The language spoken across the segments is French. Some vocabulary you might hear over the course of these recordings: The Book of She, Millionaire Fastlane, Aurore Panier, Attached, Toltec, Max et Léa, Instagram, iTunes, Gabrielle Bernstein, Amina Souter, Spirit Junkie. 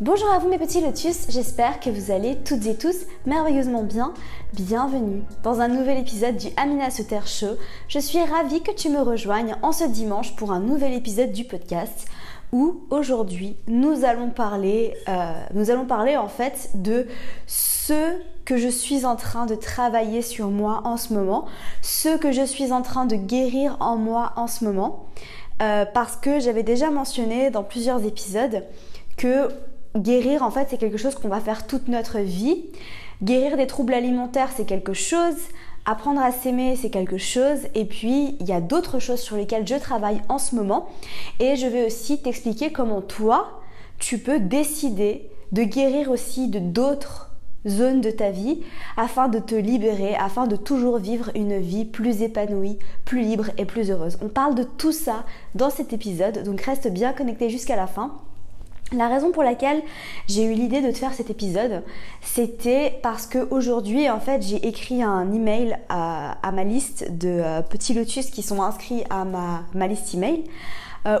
Bonjour à vous mes petits lotus, j'espère que vous allez toutes et tous merveilleusement bien. Bienvenue dans un nouvel épisode du Amina Souter Show. Je suis ravie que tu me rejoignes en ce dimanche pour un nouvel épisode du podcast où aujourd'hui nous allons parler en fait de ce que je suis en train de travailler sur moi en ce moment, ce que je suis en train de guérir en moi en ce moment parce que j'avais déjà mentionné dans plusieurs épisodes que guérir, en fait, c'est quelque chose qu'on va faire toute notre vie. Guérir des troubles alimentaires, c'est quelque chose. Apprendre à s'aimer, c'est quelque chose. Et puis, il y a d'autres choses sur lesquelles je travaille en ce moment. Et je vais aussi t'expliquer comment toi, tu peux décider de guérir aussi de d'autres zones de ta vie afin de te libérer, afin de toujours vivre une vie plus épanouie, plus libre et plus heureuse. On parle de tout ça dans cet épisode, donc reste bien connecté jusqu'à la fin. La raison pour laquelle j'ai eu l'idée de te faire cet épisode, c'était parce que aujourd'hui, en fait, j'ai écrit un email à ma liste de petits lotus qui sont inscrits à ma liste email,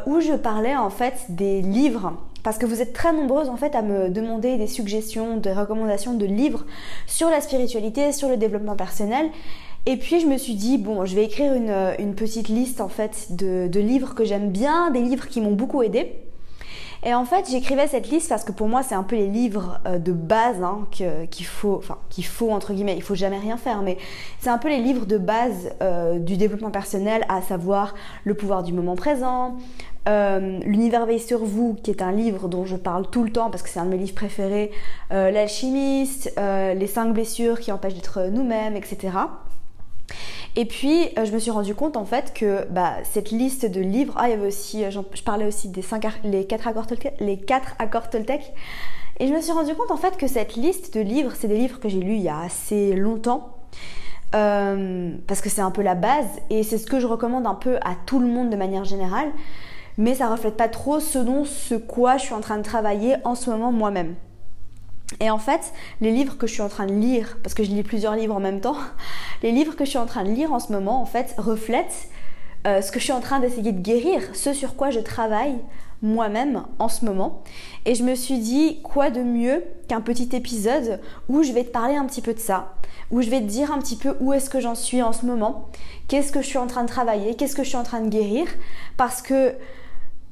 où je parlais en fait des livres. Parce que vous êtes très nombreuses en fait à me demander des suggestions, des recommandations de livres sur la spiritualité, sur le développement personnel. Et puis je me suis dit, bon, je vais écrire une petite liste en fait de livres que j'aime bien, des livres qui m'ont beaucoup aidée. Et en fait, j'écrivais cette liste parce que pour moi, c'est un peu les livres de base qu'il faut entre guillemets, il faut jamais rien faire, mais c'est un peu les livres de base du développement personnel, à savoir Le pouvoir du moment présent, L'univers veille sur vous, qui est un livre dont je parle tout le temps parce que c'est un de mes livres préférés, L'alchimiste, Les 5 blessures qui empêchent d'être nous-mêmes, etc. Et puis, je me suis rendu compte en fait que cette liste de livres, il y avait aussi, je parlais aussi des 4 accords Toltec, et je me suis rendu compte en fait que cette liste de livres, c'est des livres que j'ai lus il y a assez longtemps, parce que c'est un peu la base, et c'est ce que je recommande un peu à tout le monde de manière générale, mais ça reflète pas trop ce quoi je suis en train de travailler en ce moment moi-même. Et en fait, les livres que je suis en train de lire, parce que je lis plusieurs livres en même temps, les livres que je suis en train de lire en ce moment, en fait, reflètent ce que je suis en train d'essayer de guérir, ce sur quoi je travaille moi-même en ce moment. Et je me suis dit, quoi de mieux qu'un petit épisode où je vais te parler un petit peu de ça, où je vais te dire un petit peu où est-ce que j'en suis en ce moment, qu'est-ce que je suis en train de travailler, qu'est-ce que je suis en train de guérir, parce que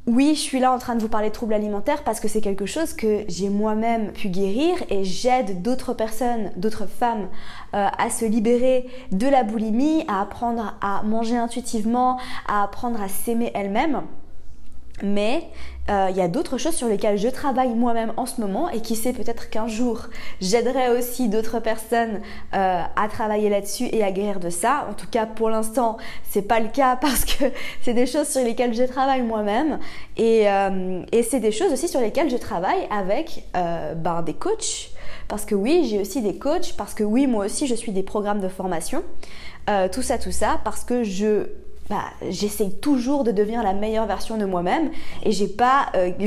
oui, je suis là en train de vous parler de troubles alimentaires parce que c'est quelque chose que j'ai moi-même pu guérir et j'aide d'autres personnes, d'autres femmes à se libérer de la boulimie, à apprendre à manger intuitivement, à apprendre à s'aimer elles-mêmes. Mais il y a d'autres choses sur lesquelles je travaille moi-même en ce moment et qui sait, peut-être qu'un jour j'aiderai aussi d'autres personnes à travailler là-dessus et à guérir de ça. En tout cas pour l'instant c'est pas le cas parce que c'est des choses sur lesquelles je travaille moi-même et c'est des choses aussi sur lesquelles je travaille avec des coachs. Parce que oui, j'ai aussi des coachs, parce que oui, moi aussi je suis des programmes de formation, tout ça, parce que j'essaye toujours de devenir la meilleure version de moi-même et je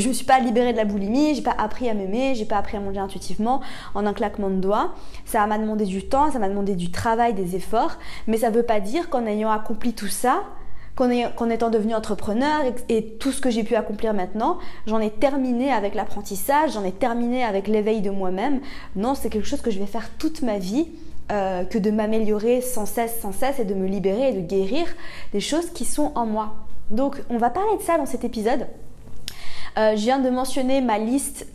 me suis pas libérée de la boulimie, j'ai pas appris à m'aimer, j'ai pas appris à manger intuitivement en un claquement de doigts. Ça m'a demandé du temps, ça m'a demandé du travail, des efforts, mais ça veut pas dire qu'en ayant accompli tout ça, qu'en étant devenue entrepreneur et tout ce que j'ai pu accomplir maintenant, j'en ai terminé avec l'apprentissage, j'en ai terminé avec l'éveil de moi-même. Non, c'est quelque chose que je vais faire toute ma vie. Que de m'améliorer sans cesse et de me libérer et de guérir des choses qui sont en moi. Donc on va parler de ça dans cet épisode. Je viens de mentionner ma liste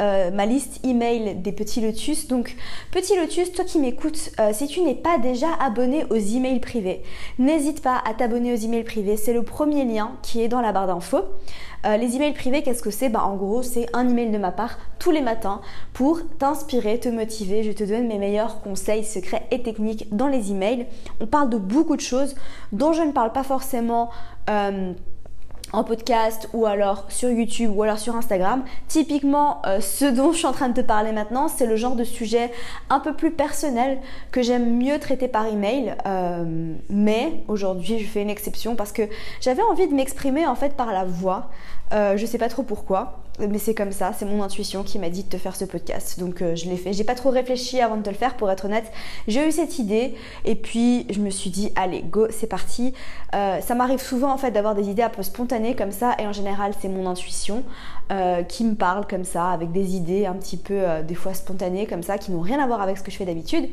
email des petits lotus. Donc petit lotus, toi qui m'écoutes, si tu n'es pas déjà abonné aux emails privés, n'hésite pas à t'abonner aux emails privés. C'est le premier lien qui est dans la barre d'infos. Les emails privés, qu'est-ce que c'est ? En gros, c'est un email de ma part tous les matins pour t'inspirer, te motiver. Je te donne mes meilleurs conseils, secrets et techniques dans les emails. On parle de beaucoup de choses dont je ne parle pas forcément en podcast ou alors sur YouTube ou alors sur Instagram. Typiquement, ce dont je suis en train de te parler maintenant, c'est le genre de sujet un peu plus personnel que j'aime mieux traiter par email. Mais aujourd'hui, je fais une exception parce que j'avais envie de m'exprimer en fait par la voix. Je sais pas trop pourquoi, mais c'est comme ça, c'est mon intuition qui m'a dit de te faire ce podcast, donc je l'ai fait. J'ai pas trop réfléchi avant de te le faire, pour être honnête. J'ai eu cette idée et puis je me suis dit allez go, c'est parti. Ça m'arrive souvent en fait d'avoir des idées un peu spontanées comme ça, et en général c'est mon intuition qui me parle comme ça, avec des idées un petit peu des fois spontanées comme ça, qui n'ont rien à voir avec ce que je fais d'habitude.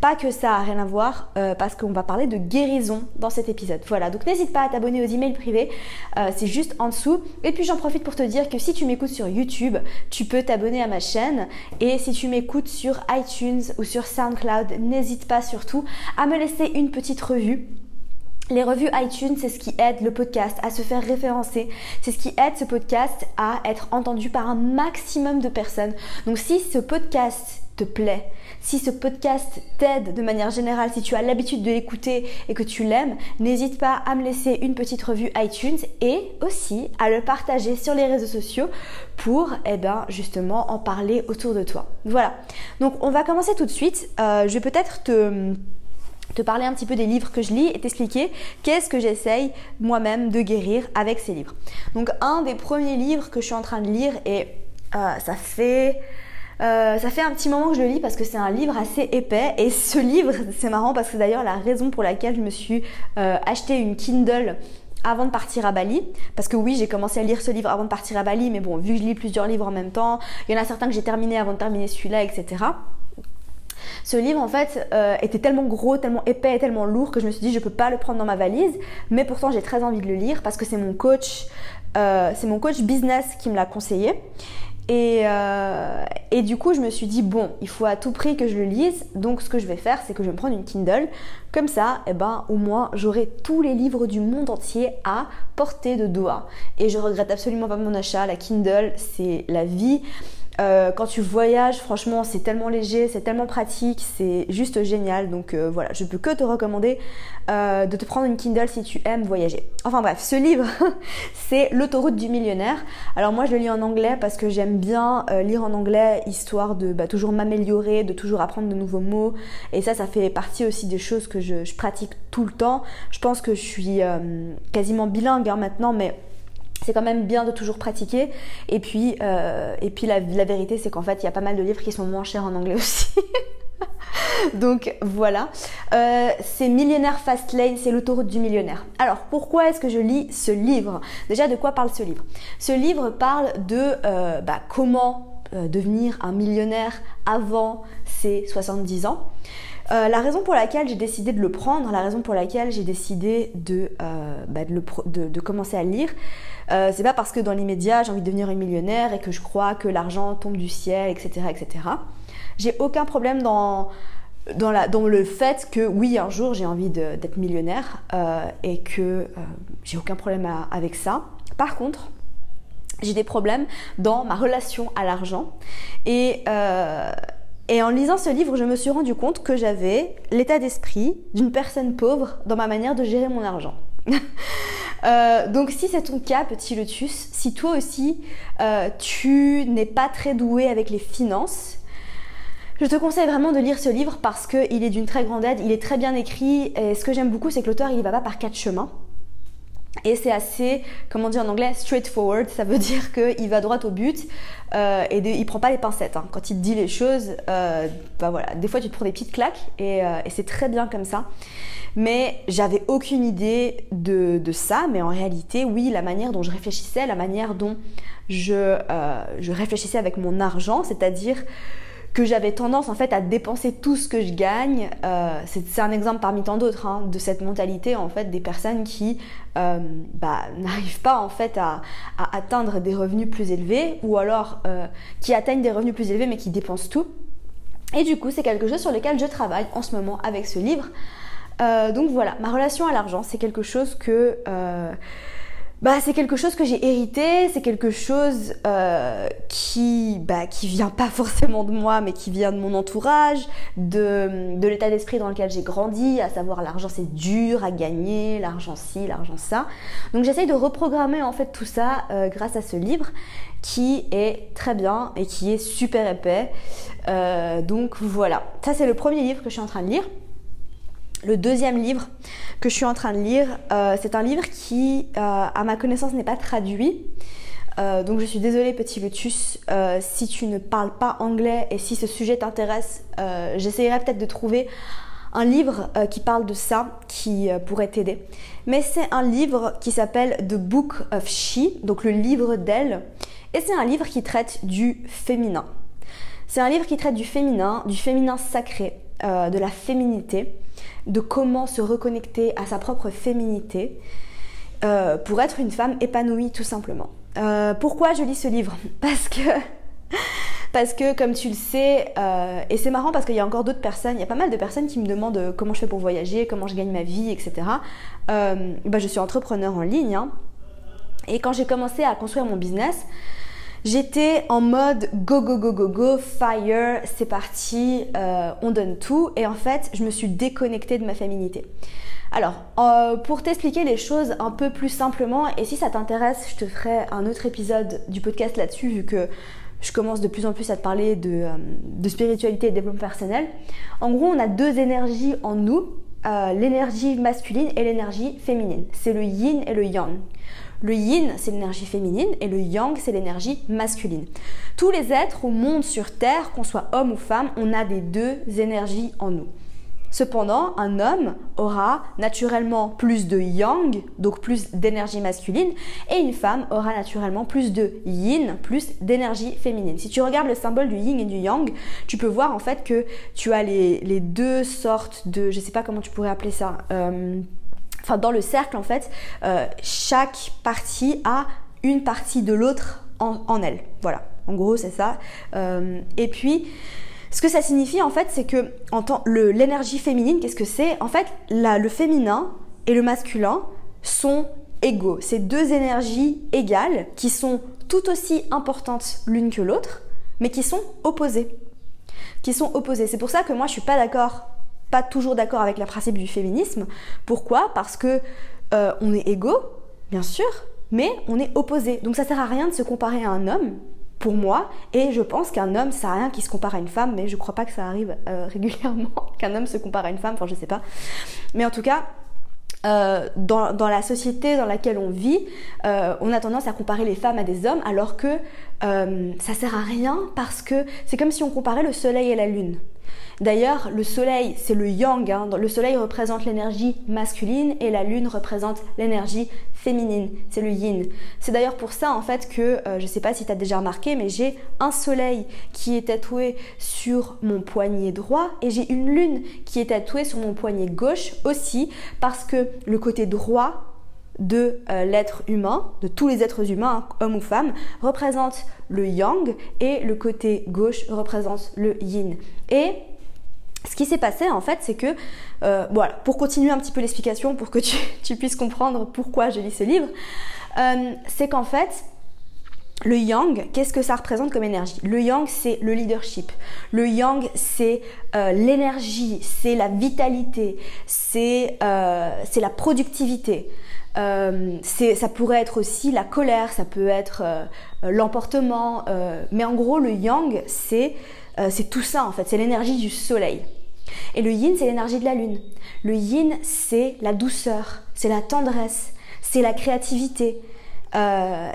Pas que ça a rien à voir, parce qu'on va parler de guérison dans cet épisode. Voilà, donc n'hésite pas à t'abonner aux emails privés, c'est juste en dessous. Et puis j'en profite pour te dire que si tu m'écoutes sur YouTube, tu peux t'abonner à ma chaîne, et si tu m'écoutes sur iTunes ou sur SoundCloud, n'hésite pas surtout à me laisser une petite revue. Les revues iTunes, c'est ce qui aide le podcast à se faire référencer, c'est ce qui aide ce podcast à être entendu par un maximum de personnes. Donc si ce podcast te plaît, si ce podcast t'aide de manière générale, si tu as l'habitude de l'écouter et que tu l'aimes, n'hésite pas à me laisser une petite revue iTunes et aussi à le partager sur les réseaux sociaux pour justement en parler autour de toi. Voilà, donc on va commencer tout de suite. Je vais peut-être te parler un petit peu des livres que je lis et t'expliquer qu'est-ce que j'essaye moi-même de guérir avec ces livres. Donc un des premiers livres que je suis en train de lire, et ça fait un petit moment que je le lis parce que c'est un livre assez épais, et ce livre, c'est marrant parce que d'ailleurs la raison pour laquelle je me suis acheté une Kindle avant de partir à Bali, parce que oui, j'ai commencé à lire ce livre avant de partir à Bali, mais bon, vu que je lis plusieurs livres en même temps, il y en a certains que j'ai terminés avant de terminer celui-là, etc. Ce livre en fait était tellement gros, tellement épais, tellement lourd que je me suis dit je peux pas le prendre dans ma valise, mais pourtant j'ai très envie de le lire parce que c'est mon coach business qui me l'a conseillé, et du coup je me suis dit bon, il faut à tout prix que je le lise, donc ce que je vais faire c'est que je vais me prendre une Kindle, comme ça au moins j'aurai tous les livres du monde entier à portée de doigt, et je regrette absolument pas mon achat. La Kindle, c'est la vie. Quand tu voyages, franchement, c'est tellement léger, c'est tellement pratique, c'est juste génial. Donc voilà, je peux que te recommander de te prendre une Kindle si tu aimes voyager. Enfin bref, ce livre, c'est L'autoroute du millionnaire. Alors moi, je le lis en anglais parce que j'aime bien lire en anglais, histoire de toujours m'améliorer, de toujours apprendre de nouveaux mots. Et ça fait partie aussi des choses que je pratique tout le temps. Je pense que je suis quasiment bilingue maintenant, mais c'est quand même bien de toujours pratiquer. Et puis, la vérité, c'est qu'en fait, il y a pas mal de livres qui sont moins chers en anglais aussi. Donc voilà, c'est Millionaire Fastlane, c'est l'autoroute du millionnaire. Alors pourquoi est-ce que je lis ce livre? Déjà, de quoi parle ce livre? Ce livre parle de comment devenir un millionnaire avant ses 70 ans. La raison pour laquelle j'ai décidé de le prendre, la raison pour laquelle j'ai décidé de commencer à lire, c'est pas parce que dans l'immédiat j'ai envie de devenir une millionnaire et que je crois que l'argent tombe du ciel, etc., etc. J'ai aucun problème dans le fait que oui, un jour j'ai envie d'être millionnaire, et que j'ai aucun problème avec ça. Par contre, j'ai des problèmes dans ma relation à l'argent, et en lisant ce livre, je me suis rendu compte que j'avais l'état d'esprit d'une personne pauvre dans ma manière de gérer mon argent. Donc si c'est ton cas, petit lotus, si toi aussi tu n'es pas très doué avec les finances, je te conseille vraiment de lire ce livre parce qu'il est d'une très grande aide, il est très bien écrit, et ce que j'aime beaucoup, c'est que l'auteur, il ne va pas par 4 chemins. Et c'est assez, comment on dit en anglais, straightforward, ça veut dire qu'il va droit au but, et il ne prend pas les pincettes. Hein. Quand il te dit les choses, voilà, des fois tu te prends des petites claques, et c'est très bien comme ça. Mais j'avais aucune idée de ça, mais en réalité, oui, la manière dont je réfléchissais, la manière dont je réfléchissais avec mon argent, c'est-à-dire que j'avais tendance en fait à dépenser tout ce que je gagne. C'est un exemple parmi tant d'autres de cette mentalité en fait des personnes qui n'arrivent pas en fait à atteindre des revenus plus élevés, ou alors qui atteignent des revenus plus élevés mais qui dépensent tout. Et du coup, c'est quelque chose sur lequel je travaille en ce moment avec ce livre. Donc voilà, ma relation à l'argent, c'est quelque chose que bah, c'est quelque chose que j'ai hérité, c'est quelque chose qui vient pas forcément de moi, mais qui vient de mon entourage, de l'état d'esprit dans lequel j'ai grandi, à savoir l'argent c'est dur à gagner, l'argent ci, l'argent ça. Donc j'essaye de reprogrammer en fait tout ça grâce à ce livre qui est très bien et qui est super épais. Donc voilà, ça c'est le premier livre que je suis en train de lire. Le deuxième livre que je suis en train de lire, c'est un livre qui, à ma connaissance, n'est pas traduit. Donc je suis désolée, petit lotus, si tu ne parles pas anglais et si ce sujet t'intéresse, j'essaierai peut-être de trouver un livre qui parle de ça, qui pourrait t'aider. Mais c'est un livre qui s'appelle The Book of She, donc le livre d'elle, et c'est un livre qui traite du féminin. C'est un livre qui traite du féminin sacré, de la féminité, de comment se reconnecter à sa propre féminité pour être une femme épanouie tout simplement. Pourquoi je lis ce livre ? Parce que comme tu le sais, et c'est marrant parce qu'il y a encore d'autres personnes, il y a pas mal de personnes qui me demandent comment je fais pour voyager, comment je gagne ma vie, etc. Je suis entrepreneur en ligne hein, et quand j'ai commencé à construire mon business, j'étais en mode go, go, go, go, go, fire, c'est parti, on donne tout. Et en fait, je me suis déconnectée de ma féminité. Alors, pour t'expliquer les choses un peu plus simplement, et si ça t'intéresse, je te ferai un autre épisode du podcast là-dessus, vu que je commence de plus en plus à te parler de spiritualité et développement personnel. En gros, on a deux énergies en nous, l'énergie masculine et l'énergie féminine. C'est le yin et le yang. Le yin, c'est l'énergie féminine et le yang, c'est l'énergie masculine. Tous les êtres au monde sur Terre, qu'on soit homme ou femme, on a des deux énergies en nous. Cependant, un homme aura naturellement plus de yang, donc plus d'énergie masculine, et une femme aura naturellement plus de yin, plus d'énergie féminine. Si tu regardes le symbole du yin et du yang, tu peux voir en fait que tu as les deux sortes de... je sais pas comment tu pourrais appeler ça... dans le cercle en fait, chaque partie a une partie de l'autre en elle. Voilà, en gros c'est ça. Et puis, ce que ça signifie en fait, c'est que l'énergie féminine, qu'est-ce que c'est ? En fait, le féminin et le masculin sont égaux. C'est deux énergies égales qui sont tout aussi importantes l'une que l'autre, mais qui sont opposées. C'est pour ça que moi je suis pas toujours d'accord avec le principe du féminisme. Pourquoi ? Parce que on est égaux, bien sûr, mais on est opposés. Donc ça sert à rien de se comparer à un homme, pour moi, et je pense qu'un homme, ça sert à rien qu'il se compare à une femme, mais je crois pas que ça arrive régulièrement qu'un homme se compare à une femme, enfin je sais pas. Mais en tout cas, dans la société dans laquelle on vit, on a tendance à comparer les femmes à des hommes, alors que ça sert à rien parce que c'est comme si on comparait le soleil et la lune. D'ailleurs, le soleil, c'est le yang, hein. Le soleil représente l'énergie masculine et la lune représente l'énergie féminine, c'est le yin. C'est d'ailleurs pour ça en fait que, je sais pas si tu as déjà remarqué, mais j'ai un soleil qui est tatoué sur mon poignet droit et j'ai une lune qui est tatouée sur mon poignet gauche aussi, parce que le côté droit de l'être humain, de tous les êtres humains, hommes ou femmes, représente le yang et le côté gauche représente le yin. Et ce qui s'est passé en fait, c'est que, voilà, pour continuer un petit peu l'explication, pour que tu puisses comprendre pourquoi je lis ce livre, c'est qu'en fait, le yang, qu'est-ce que ça représente comme énergie ? Le yang, c'est le leadership. Le yang, c'est l'énergie, c'est la vitalité, c'est la productivité. Ça pourrait être aussi la colère, ça peut être l'emportement, mais en gros le yang c'est tout ça en fait, c'est l'énergie du soleil. Et le yin, c'est l'énergie de la lune. Le yin, c'est la douceur, c'est la tendresse, c'est la créativité,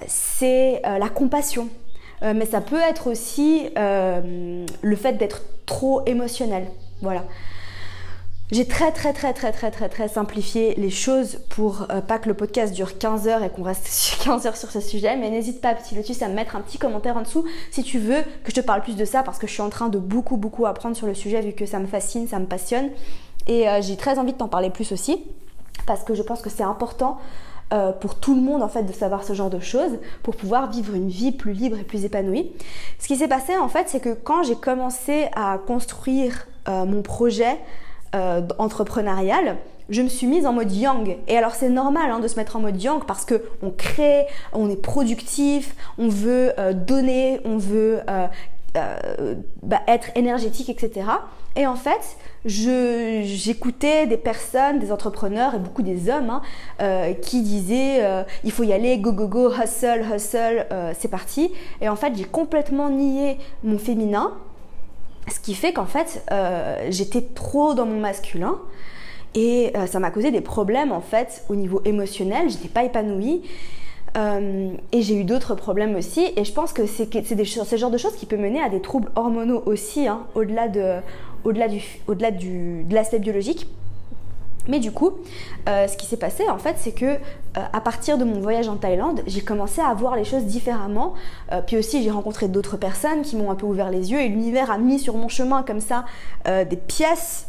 c'est la compassion, mais ça peut être aussi le fait d'être trop émotionnel, voilà. J'ai très simplifié les choses pour pas que le podcast dure 15 heures et qu'on reste 15 heures sur ce sujet, mais n'hésite pas, petit lotus, à me mettre un petit commentaire en dessous si tu veux que je te parle plus de ça, parce que je suis en train de beaucoup apprendre sur le sujet, vu que ça me fascine, ça me passionne, et j'ai très envie de t'en parler plus aussi, parce que je pense que c'est important pour tout le monde en fait de savoir ce genre de choses pour pouvoir vivre une vie plus libre et plus épanouie. Ce qui s'est passé en fait, c'est que quand j'ai commencé à construire mon projet entrepreneurial, je me suis mise en mode yang. Et alors c'est normal de se mettre en mode yang parce que on crée, on est productif, on veut donner, on veut être énergétique, etc. Et en fait, j'écoutais des personnes, des entrepreneurs et beaucoup des hommes qui disaient il faut y aller, go go go, hustle, hustle, c'est parti. Et en fait, j'ai complètement nié mon féminin, ce qui fait qu'en fait, j'étais trop dans mon masculin. Et ça m'a causé des problèmes en fait au niveau émotionnel, j'étais pas épanouie. Et j'ai eu d'autres problèmes aussi, et je pense que c'est ce genre de choses qui peut mener à des troubles hormonaux aussi, au-delà de l'aspect biologique. Mais du coup, ce qui s'est passé en fait, c'est que à partir de mon voyage en Thaïlande, j'ai commencé à voir les choses différemment. Puis aussi, j'ai rencontré d'autres personnes qui m'ont un peu ouvert les yeux, et l'univers a mis sur mon chemin comme ça des pièces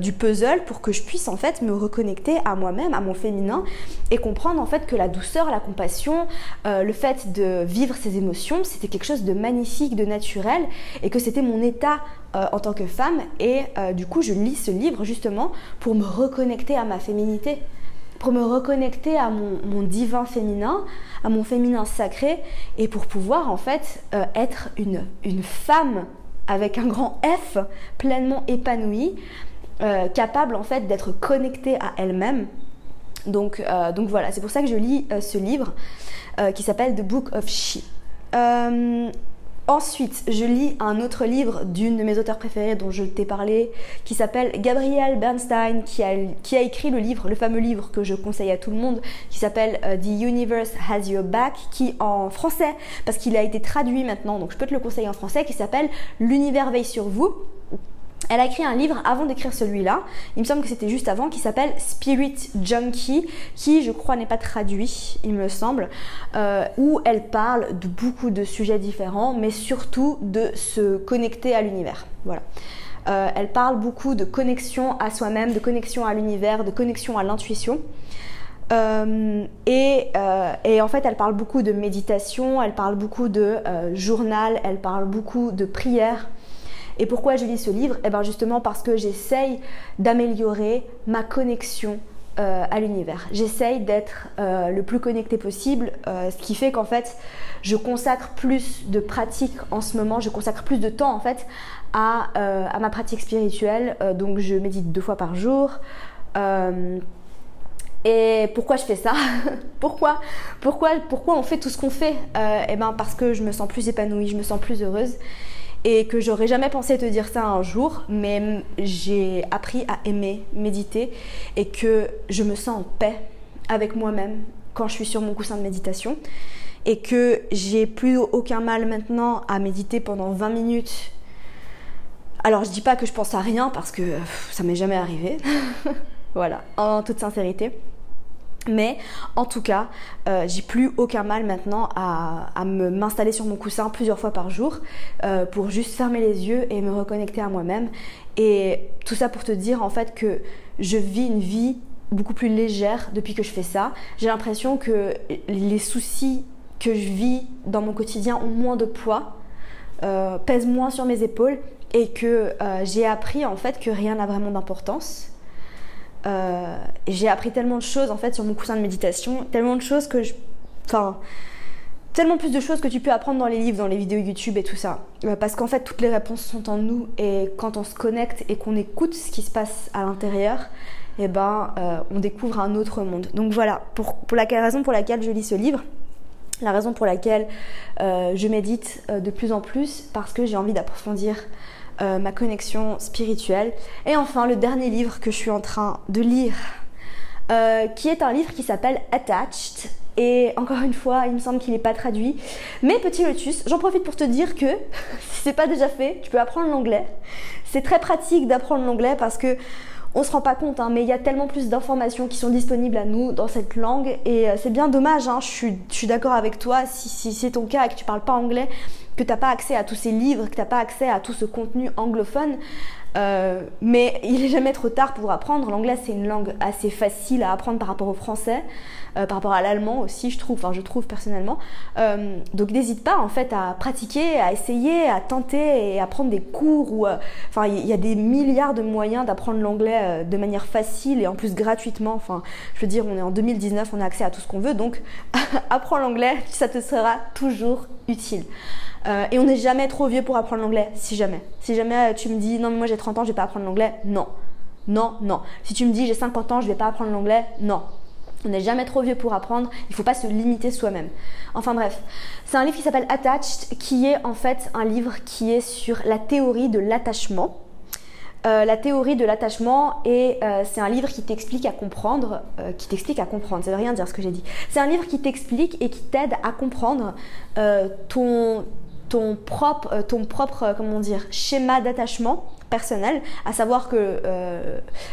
du puzzle pour que je puisse en fait me reconnecter à moi-même, à mon féminin, et comprendre en fait que la douceur, la compassion, le fait de vivre ses émotions, c'était quelque chose de magnifique, de naturel, et que c'était mon état en tant que femme. Et du coup, je lis ce livre justement pour me reconnecter à ma féminité, pour me reconnecter à mon divin féminin, à mon féminin sacré, et pour pouvoir en fait être une femme avec un grand F, pleinement épanouie, capable en fait d'être connectée à elle-même. Donc voilà, c'est pour ça que je lis ce livre qui s'appelle The Book of She. Ensuite, je lis un autre livre d'une de mes auteurs préférées dont je t'ai parlé, qui s'appelle Gabrielle Bernstein, qui a écrit le fameux livre que je conseille à tout le monde, qui s'appelle The Universe Has Your Back, qui en français, parce qu'il a été traduit maintenant, donc je peux te le conseiller en français, qui s'appelle L'univers veille sur vous. Elle a écrit un livre avant d'écrire celui-là, il me semble que c'était juste avant, qui s'appelle Spirit Junkie, qui je crois n'est pas traduit, il me semble, où elle parle de beaucoup de sujets différents, mais surtout de se connecter à l'univers. Voilà. Elle parle beaucoup de connexion à soi-même, de connexion à l'univers, de connexion à l'intuition. Et en fait, elle parle beaucoup de méditation, elle parle beaucoup de journal, elle parle beaucoup de prière. Et pourquoi je lis ce livre ? Eh bien justement parce que j'essaye d'améliorer ma connexion à l'univers. J'essaye d'être le plus connectée possible, ce qui fait qu'en fait, je consacre plus de pratiques en ce moment, je consacre plus de temps en fait à ma pratique spirituelle. Donc je médite 2 fois par jour. Et pourquoi je fais ça ? Pourquoi on fait tout ce qu'on fait ? Eh bien parce que je me sens plus épanouie, je me sens plus heureuse. Et que j'aurais jamais pensé te dire ça un jour, mais j'ai appris à aimer méditer et que je me sens en paix avec moi-même quand je suis sur mon coussin de méditation et que j'ai plus aucun mal maintenant à méditer pendant 20 minutes. Alors je dis pas que je pense à rien parce que ça m'est jamais arrivé, voilà, en toute sincérité. Mais en tout cas, j'ai plus aucun mal maintenant à m'installer sur mon coussin plusieurs fois par jour pour juste fermer les yeux et me reconnecter à moi-même. Et tout ça pour te dire en fait que je vis une vie beaucoup plus légère depuis que je fais ça. J'ai l'impression que les soucis que je vis dans mon quotidien ont moins de poids, pèsent moins sur mes épaules et que j'ai appris en fait que rien n'a vraiment d'importance. J'ai appris tellement de choses en fait sur mon coussin de méditation, tellement de choses que tellement plus de choses que tu peux apprendre dans les livres, dans les vidéos YouTube et tout ça. Parce qu'en fait, toutes les réponses sont en nous et quand on se connecte et qu'on écoute ce qui se passe à l'intérieur, eh ben, on découvre un autre monde. Donc voilà, pour la raison pour laquelle je lis ce livre, la raison pour laquelle je médite de plus en plus, parce que j'ai envie d'approfondir ma connexion spirituelle. Et enfin, le dernier livre que je suis en train de lire, qui est un livre qui s'appelle Attached. Et encore une fois, il me semble qu'il n'est pas traduit. Mais petit lotus, j'en profite pour te dire que, si c'est pas déjà fait, tu peux apprendre l'anglais. C'est très pratique d'apprendre l'anglais parce que on se rend pas compte, mais il y a tellement plus d'informations qui sont disponibles à nous dans cette langue et c'est bien dommage, je suis d'accord avec toi, si c'est ton cas et que tu parles pas anglais, que t'as pas accès à tous ces livres, que t'as pas accès à tout ce contenu anglophone, Mais il n'est jamais trop tard pour apprendre. L'anglais, c'est une langue assez facile à apprendre par rapport au français, par rapport à l'allemand aussi, je trouve. Enfin, je trouve personnellement. Donc, n'hésite pas en fait à pratiquer, à essayer, à tenter et à prendre des cours. Enfin, il y a des milliards de moyens d'apprendre l'anglais de manière facile et en plus gratuitement. Enfin, je veux dire, on est en 2019, on a accès à tout ce qu'on veut. Donc, apprends l'anglais, ça te sera toujours utile. Et on n'est jamais trop vieux pour apprendre l'anglais, si jamais. Si jamais tu me dis, non mais moi j'ai 30 ans, je vais pas apprendre l'anglais, non. Non, non. Si tu me dis, j'ai 50 ans, je vais pas apprendre l'anglais, non. On n'est jamais trop vieux pour apprendre, il faut pas se limiter soi-même. Enfin bref, c'est un livre qui s'appelle Attached, qui est en fait un livre qui est sur la théorie de l'attachement. La théorie de l'attachement et c'est un livre qui t'explique à comprendre, ça veut rien dire ce que j'ai dit. C'est un livre qui t'explique et qui t'aide à comprendre ton propre comment dire, schéma d'attachement personnel, à savoir que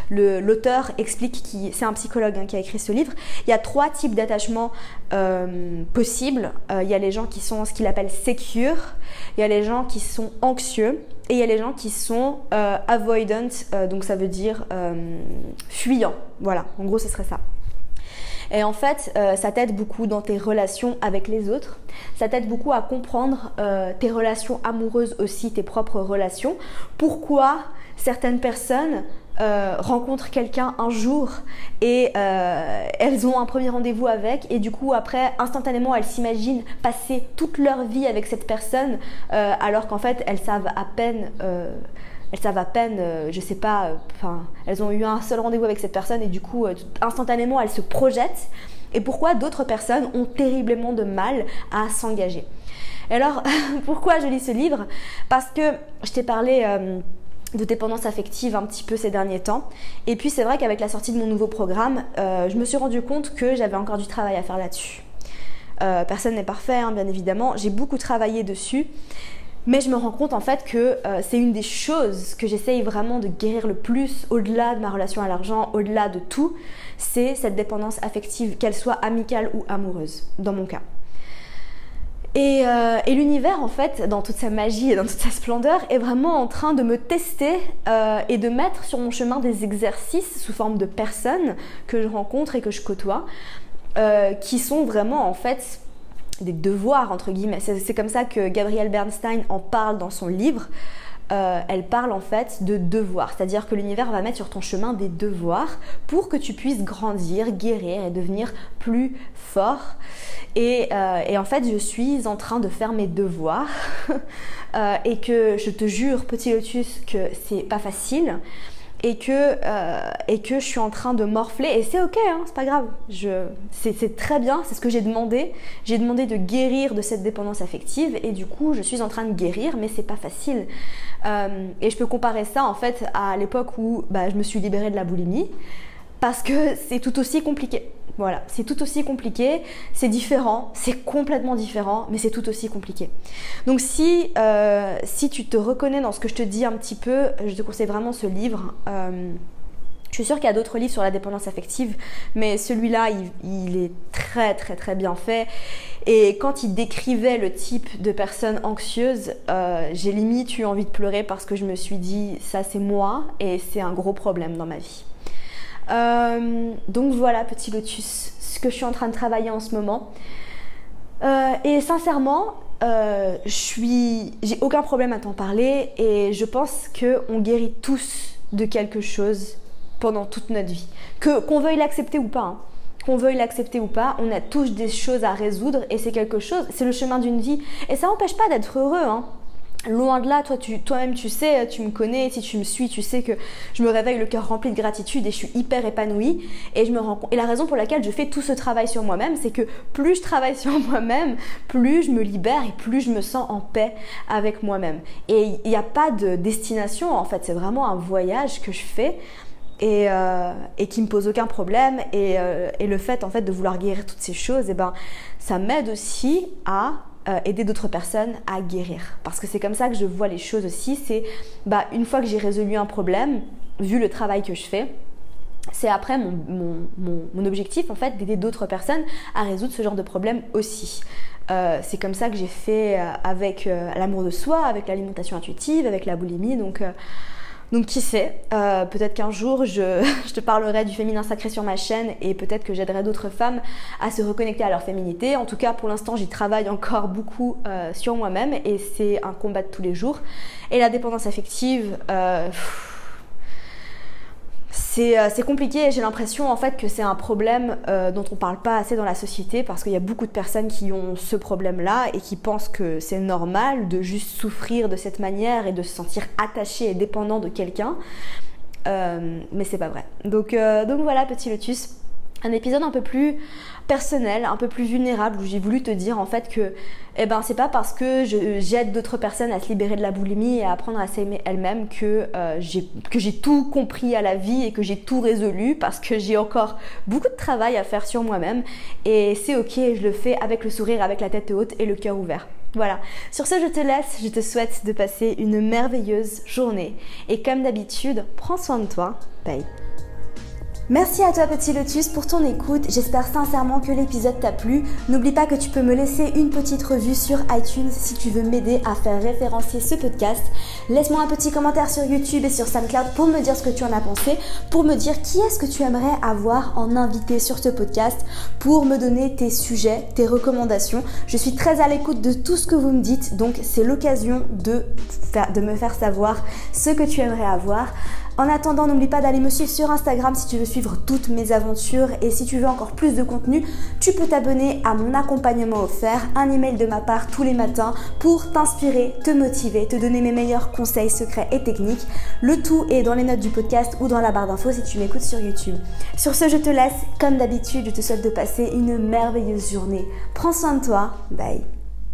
l'auteur explique, c'est un psychologue qui a écrit ce livre, il y a 3 types d'attachements possibles. Il y a les gens qui sont ce qu'il appelle secure, il y a les gens qui sont anxieux et il y a les gens qui sont avoidant, donc ça veut dire fuyant. Voilà, en gros ce serait ça. Et en fait, ça t'aide beaucoup dans tes relations avec les autres. Ça t'aide beaucoup à comprendre tes relations amoureuses aussi, tes propres relations. Pourquoi certaines personnes rencontrent quelqu'un un jour et elles ont un premier rendez-vous avec et du coup après, instantanément, elles s'imaginent passer toute leur vie avec cette personne alors qu'en fait, elles savent à peine... je sais pas, elles ont eu un seul rendez-vous avec cette personne et du coup, instantanément, elles se projettent. Et pourquoi d'autres personnes ont terriblement de mal à s'engager. Et alors, pourquoi je lis ce livre ? Parce que je t'ai parlé de dépendance affective un petit peu ces derniers temps. Et puis, c'est vrai qu'avec la sortie de mon nouveau programme, je me suis rendu compte que j'avais encore du travail à faire là-dessus. Personne n'est parfait, hein, bien évidemment. J'ai beaucoup travaillé dessus. Mais je me rends compte en fait que c'est une des choses que j'essaye vraiment de guérir le plus, au-delà de ma relation à l'argent, au-delà de tout, c'est cette dépendance affective, qu'elle soit amicale ou amoureuse, dans mon cas. Et l'univers en fait, dans toute sa magie et dans toute sa splendeur, est vraiment en train de me tester et de mettre sur mon chemin des exercices sous forme de personnes que je rencontre et que je côtoie, qui sont vraiment en fait... des devoirs entre guillemets, c'est comme ça que Gabrielle Bernstein en parle dans son livre. Elle parle en fait de devoirs, c'est-à-dire que l'univers va mettre sur ton chemin des devoirs pour que tu puisses grandir, guérir et devenir plus fort. Et en fait, je suis en train de faire mes devoirs et que je te jure, petit lotus, que c'est pas facile. Et que je suis en train de morfler et c'est ok, hein, c'est pas grave, c'est très bien, c'est ce que j'ai demandé de guérir de cette dépendance affective et du coup je suis en train de guérir mais c'est pas facile et je peux comparer ça en fait à l'époque où je me suis libérée de la boulimie parce que c'est tout aussi compliqué, voilà, c'est tout aussi compliqué, c'est différent, c'est complètement différent mais c'est tout aussi compliqué. Donc si tu te reconnais dans ce que je te dis un petit peu, je te conseille vraiment ce livre. Je suis sûre qu'il y a d'autres livres sur la dépendance affective mais celui-là il est très très très bien fait et quand il décrivait le type de personne anxieuse, j'ai limite eu envie de pleurer parce que je me suis dit ça c'est moi et c'est un gros problème dans ma vie. Donc voilà, petit lotus, ce que je suis en train de travailler en ce moment. Et sincèrement, j'ai aucun problème à t'en parler et je pense qu'on guérit tous de quelque chose pendant toute notre vie. Qu'on veuille l'accepter ou pas, hein. Qu'on veuille l'accepter ou pas, on a tous des choses à résoudre et c'est le chemin d'une vie. Et ça n'empêche pas d'être heureux, hein. Loin de là, toi-même tu sais, tu me connais, si tu me suis, tu sais que je me réveille le cœur rempli de gratitude et je suis hyper épanouie et je me rends compte. Et la raison pour laquelle je fais tout ce travail sur moi-même, c'est que plus je travaille sur moi-même, plus je me libère et plus je me sens en paix avec moi-même. Et il n'y a pas de destination en fait, c'est vraiment un voyage que je fais et qui me pose aucun problème et le fait en fait de vouloir guérir toutes ces choses, et ça m'aide aussi à aider d'autres personnes à guérir parce que c'est comme ça que je vois les choses aussi, c'est une fois que j'ai résolu un problème vu le travail que je fais, c'est après mon objectif en fait d'aider d'autres personnes à résoudre ce genre de problème aussi. C'est comme ça que j'ai fait avec l'amour de soi, avec l'alimentation intuitive, avec la boulimie, donc Donc qui sait, peut-être qu'un jour je te parlerai du féminin sacré sur ma chaîne et peut-être que j'aiderai d'autres femmes à se reconnecter à leur féminité. En tout cas, pour l'instant, j'y travaille encore beaucoup sur moi-même et c'est un combat de tous les jours. Et la dépendance affective, c'est compliqué et j'ai l'impression en fait que c'est un problème dont on parle pas assez dans la société parce qu'il y a beaucoup de personnes qui ont ce problème-là et qui pensent que c'est normal de juste souffrir de cette manière et de se sentir attaché et dépendant de quelqu'un, mais c'est pas vrai. Donc voilà, petit lotus, un épisode un peu plus personnel, un peu plus vulnérable où j'ai voulu te dire en fait que c'est pas parce que j'aide d'autres personnes à se libérer de la boulimie et à apprendre à s'aimer elles-mêmes que j'ai tout compris à la vie et que j'ai tout résolu, parce que j'ai encore beaucoup de travail à faire sur moi-même et c'est ok, je le fais avec le sourire, avec la tête haute et le cœur ouvert. Voilà, sur ce je te laisse, je te souhaite de passer une merveilleuse journée et comme d'habitude, prends soin de toi, bye. Merci à toi petit lotus pour ton écoute, j'espère sincèrement que l'épisode t'a plu. N'oublie pas que tu peux me laisser une petite revue sur iTunes si tu veux m'aider à faire référencier ce podcast. Laisse-moi un petit commentaire sur YouTube et sur SoundCloud pour me dire ce que tu en as pensé, pour me dire qui est-ce que tu aimerais avoir en invité sur ce podcast, pour me donner tes sujets, tes recommandations. Je suis très à l'écoute de tout ce que vous me dites, donc c'est l'occasion de me faire savoir ce que tu aimerais avoir. En attendant, n'oublie pas d'aller me suivre sur Instagram si tu veux suivre toutes mes aventures et si tu veux encore plus de contenu, tu peux t'abonner à mon accompagnement offert, un email de ma part tous les matins pour t'inspirer, te motiver, te donner mes meilleurs conseils, secrets et techniques. Le tout est dans les notes du podcast ou dans la barre d'infos si tu m'écoutes sur YouTube. Sur ce, je te laisse. Comme d'habitude, je te souhaite de passer une merveilleuse journée. Prends soin de toi. Bye.